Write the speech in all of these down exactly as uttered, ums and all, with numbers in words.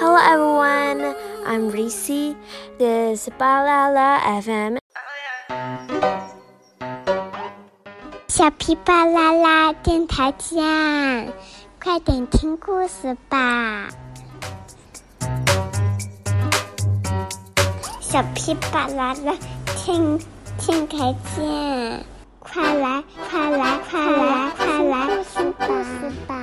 Hello everyone, I'm Reese. This is Balala F M. 小皮巴啦啦电台见，快点听故事吧。小皮巴啦啦听听台见，快来快来快来快来听故事吧。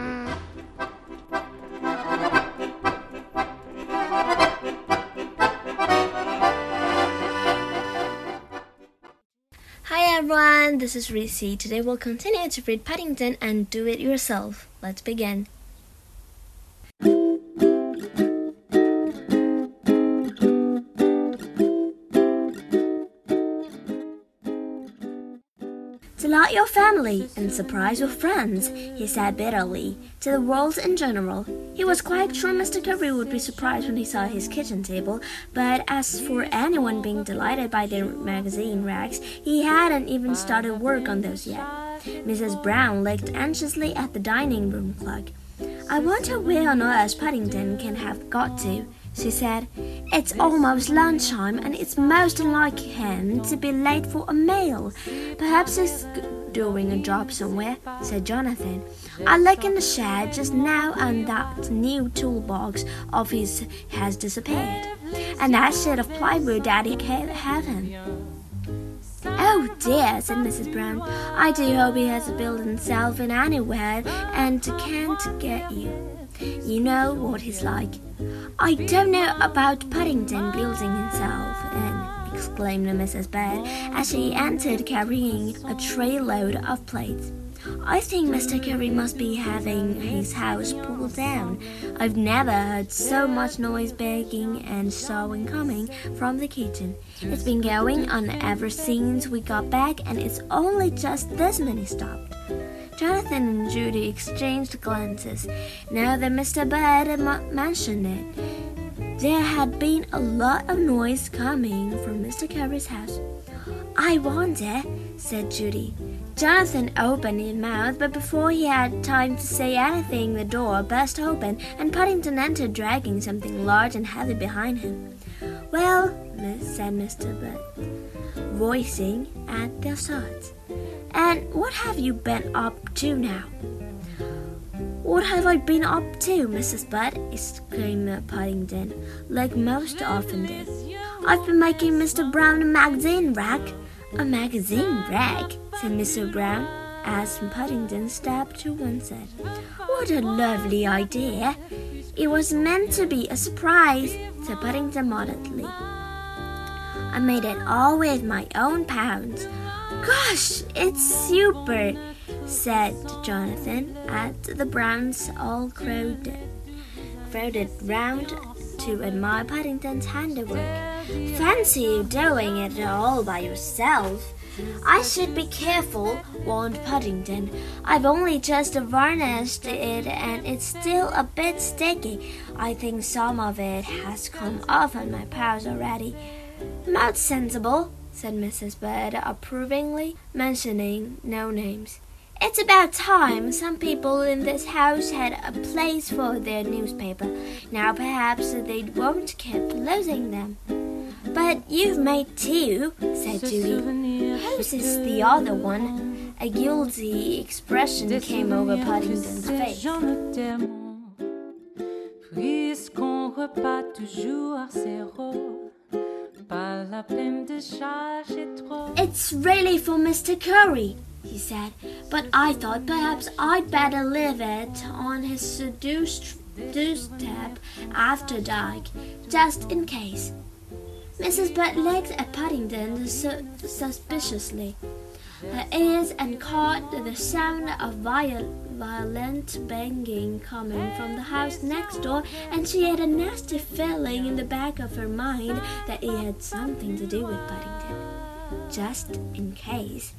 Hi everyone, this is Reese. Today we'll continue to read Paddington and Do It Yourself. Let's begin. Delight your family and surprise your friends, he said bitterly, to the world in general. He was quite sure Mister Curry would be surprised when he saw his kitchen table, but as for anyone being delighted by their magazine racks, he hadn't even started work on those yet. Missus Brown looked anxiously at the dining room clock. "I wonder where on earth Paddington can have got to," she said. "It's almost lunchtime, and it's most unlike him to be late for a meal." "Perhaps he's doing a job somewhere," said Jonathan. "I look in the shed just now, and that new toolbox of his has disappeared. And that sheet of plywood that he can't have him." "Oh dear," said Missus Brown. "I do hope he has built himself in anywhere and can't get you. You know what he's like." "I don't know about Paddington building himself in," exclaimed Missus Bird as she entered carrying a trayload of plates. "I think Mister Curry must be having his house pulled down. I've never heard so much noise begging and sawing coming from the kitchen. It's been going on ever since we got back, and it's only just this minute stopped." Jonathan and Judy exchanged glances, now that Mister Bird had m- mentioned it. There had been a lot of noise coming from Mister Curry's house. "I wonder," said Judy. Jonathan opened his mouth, but before he had time to say anything, the door burst open, and Paddington entered dragging something large and heavy behind him. "Well," said Mister Bird, voicing at their sides, "and what have you been up to now?" "What have I been up to, Missus Bird?" exclaimed Paddington, like most often did. "I've been making Mister Brown a magazine rack." "A magazine rack?" said Mister Brown, as Paddington stepped to one side. "What a lovely idea!" "It was meant to be a surprise," said Paddington modestly. "I made it all with my own pounds." "Gosh, it's super," said Jonathan, as the Browns all crowded, crowded round to admire Paddington's handiwork. "Fancy you doing it all by yourself." "I should be careful," warned Paddington. "I've only just varnished it, and it's still a bit sticky. I think some of it has come off on my paws already." "Not sensible," said Missus Bird approvingly, mentioning no names. "It's about time some people in this house had a place for their newspaper. Now perhaps they won't keep losing them." "But you've made two," said Judy. "Whose is the other one?" A guilty expression came over Paddington's face. "It's really for Mister Curry," he said, "but I thought perhaps I'd better leave it on his doorstep after dark, just in case." Missus Bird looked at Paddington su- suspiciously. Her ears and caught the sound of viol- violent banging coming from the house next door, and she had a nasty feeling in the back of her mind that it had something to do with Paddington. "Just in case,"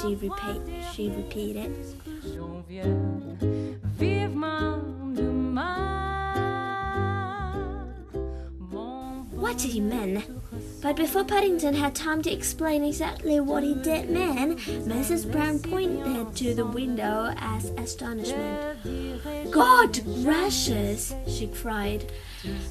she, repeat, she repeated. What did he mean? But before Paddington had time to explain exactly what he did mean, Missus Brown pointed to the window as astonishment. "God gracious!" she cried.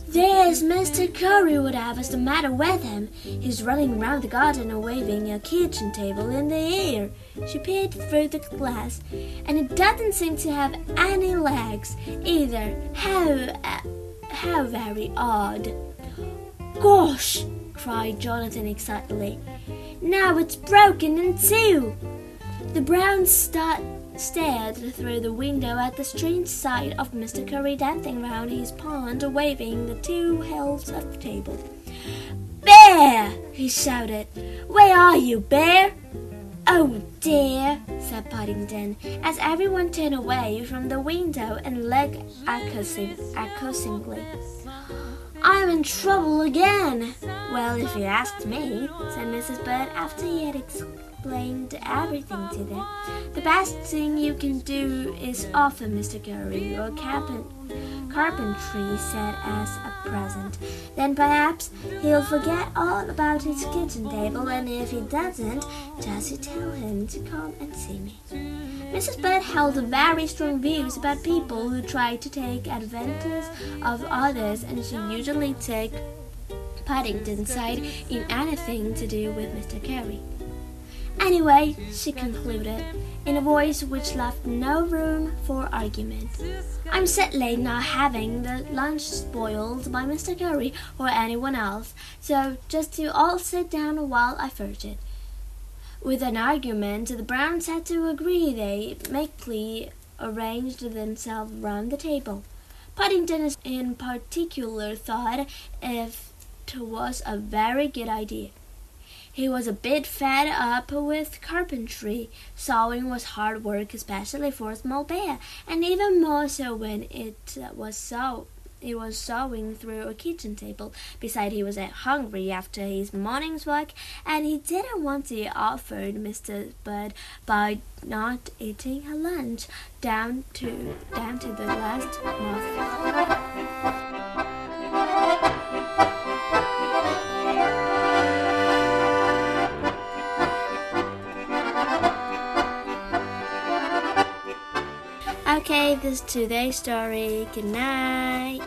There's Mister Curry, whatever's the matter with him. He's running round the garden and waving a kitchen table in the air. She peered through the glass, and it doesn't seem to have any legs either. How, uh, how very odd. Gosh, cried Jonathan excitedly. Now it's broken in two. The Browns start stared through the window at the strange sight of Mister Curry dancing round his pond, waving the two halves of the table. "Bear!" he shouted. "Where are you, Bear?" "Oh dear!" said Paddington, as everyone turned away from the window and looked accusingly. "I'm in trouble again." "Well, if you asked me," said Missus Bird, after he had explained everything to them, "the best thing you can do is offer Mister Curry your carpent carpentry set as a present. Then perhaps he'll forget all about his kitchen table, and if he doesn't, just you tell him to come and see me." Missus Bird held very strong views about people who tried to take advantage of others, and she usually took Paddington's side in anything to do with Mister Curry. "Anyway," she concluded, in a voice which left no room for argument, "I'm certainly not having the lunch spoiled by Mister Curry or anyone else, so just you all sit down while I fetch it." With an argument, the Browns had to agree. They meekly arranged themselves round the table. Paddington in particular thought if it was a very good idea. He was a bit fed up with carpentry. Sawing was hard work, especially for a small bear, and even more so when it was saw he was sawing through a kitchen table. Besides, he was hungry after his morning's work, and he didn't want to offer Mister Bird by not eating her lunch down to down to the last mouthful. Okay, this is today's story. Good night.